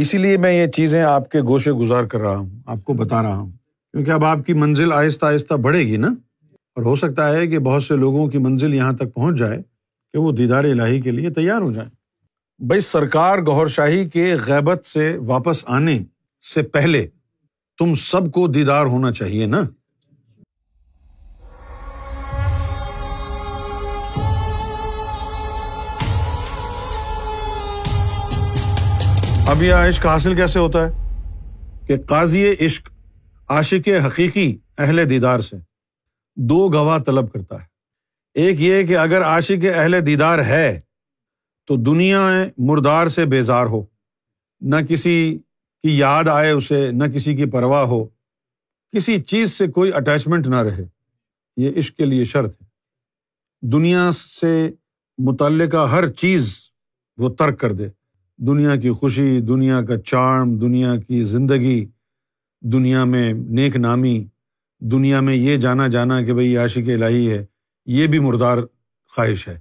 اسی لیے میں یہ چیزیں آپ کے گوشے گزار کر رہا ہوں، آپ کو بتا رہا ہوں، کیونکہ اب آپ کی منزل آہستہ آہستہ بڑھے گی نا، اور ہو سکتا ہے کہ بہت سے لوگوں کی منزل یہاں تک پہنچ جائے کہ وہ دیدار الہی کے لیے تیار ہو جائیں۔ بھائی سرکار گوھر شاہی کے غیبت سے واپس آنے سے پہلے تم سب کو دیدار ہونا چاہیے نا۔ اب یہ عشق حاصل کیسے ہوتا ہے کہ قاضی عشق عاشق حقیقی اہل دیدار سے دو گواہ طلب کرتا ہے، ایک یہ کہ اگر عاشق اہل دیدار ہے تو دنیا مردار سے بیزار ہو، نہ کسی کی یاد آئے اسے، نہ کسی کی پرواہ ہو، کسی چیز سے کوئی اٹیچمنٹ نہ رہے، یہ عشق کے لیے شرط ہے۔ دنیا سے متعلقہ ہر چیز وہ ترک کر دے، دنیا کی خوشی، دنیا کا چارم، دنیا کی زندگی، دنیا میں نیک نامی، دنیا میں یہ جانا کہ بھئی عاشق الہی ہے، یہ بھی مردار خواہش ہے۔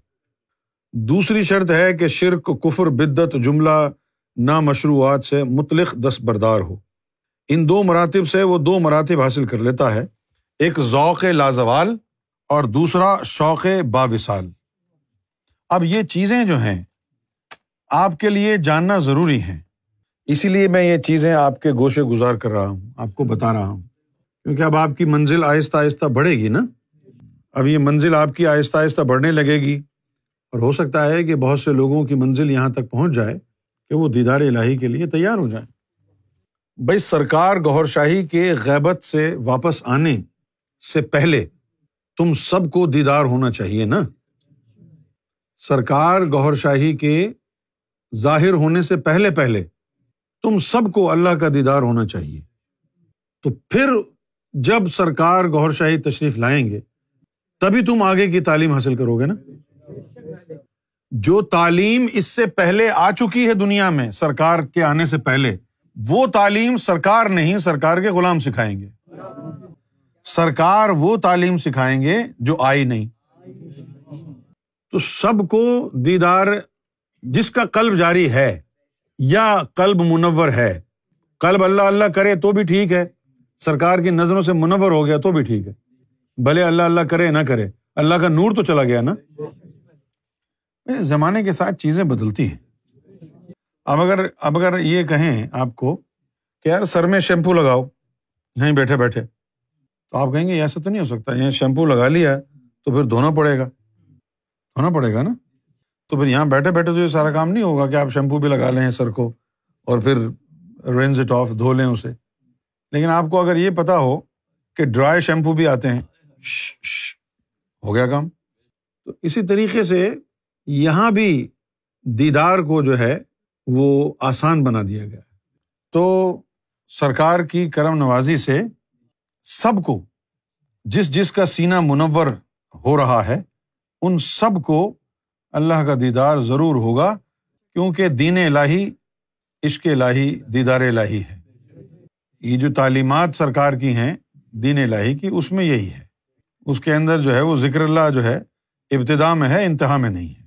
دوسری شرط ہے کہ شرک، کفر، بدعت، جملہ نامشروعات سے مطلق دستبردار ہو۔ ان دو مراتب سے وہ دو مراتب حاصل کر لیتا ہے، ایک ذوق لازوال اور دوسرا شوق باوصال۔ اب یہ چیزیں جو ہیں آپ کے لیے جاننا ضروری ہیں، اسی لیے میں یہ چیزیں آپ کے گوشے گزار کر رہا ہوں، آپ کو بتا رہا ہوں، کیونکہ اب آپ کی منزل آہستہ آہستہ بڑھے گی نا۔ اب یہ منزل آپ کی آہستہ آہستہ بڑھنے لگے گی، اور ہو سکتا ہے کہ بہت سے لوگوں کی منزل یہاں تک پہنچ جائے کہ وہ دیدار الہی کے لیے تیار ہو جائیں۔ بھائی سرکار گوھر شاہی کے غیبت سے واپس آنے سے پہلے تم سب کو دیدار ہونا چاہیے نا۔ سرکار گوھر شاہی کے ظاہر ہونے سے پہلے تم سب کو اللہ کا دیدار ہونا چاہیے، تو پھر جب سرکار گوھر شاہی تشریف لائیں گے تبھی تم آگے کی تعلیم حاصل کرو گے نا۔ جو تعلیم اس سے پہلے آ چکی ہے دنیا میں سرکار کے آنے سے پہلے، وہ تعلیم سرکار نہیں، سرکار کے غلام سکھائیں گے۔ سرکار وہ تعلیم سکھائیں گے جو آئی نہیں۔ تو سب کو دیدار، جس کا قلب جاری ہے یا قلب منور ہے، قلب اللہ اللہ کرے تو بھی ٹھیک ہے، سرکار کی نظروں سے منور ہو گیا تو بھی ٹھیک ہے، بھلے اللہ اللہ کرے نہ کرے، اللہ کا نور تو چلا گیا نا۔ زمانے کے ساتھ چیزیں بدلتی ہیں۔ اب اگر یہ کہیں آپ کو کہ یار سر میں شیمپو لگاؤ یہیں بیٹھے بیٹھے، تو آپ کہیں گے ایسا تو نہیں ہو سکتا، یہاں شیمپو لگا لیا تو پھر دھونا پڑے گا نا، تو پھر یہاں بیٹھے بیٹھے تو یہ سارا کام نہیں ہوگا کہ آپ شیمپو بھی لگا لیں سر کو اور پھر رینز اٹ آف، دھو لیں اسے۔ لیکن آپ کو اگر یہ پتا ہو کہ ڈرائی شیمپو بھی آتے ہیں، ہو گیا کام۔ تو اسی طریقے سے یہاں بھی دیدار کو جو ہے وہ آسان بنا دیا گیا ہے۔ تو سرکار کی کرم نوازی سے سب کو، جس کا سینہ منور ہو رہا ہے، ان سب کو اللہ کا دیدار ضرور ہوگا، کیونکہ دین الہی عشق الہی دیدار الہی ہے۔ یہ جو تعلیمات سرکار کی ہیں دین الہی کی، اس میں یہی ہے، اس کے اندر جو ہے وہ ذکر اللہ جو ہے ابتدا میں ہے، انتہا میں نہیں ہے۔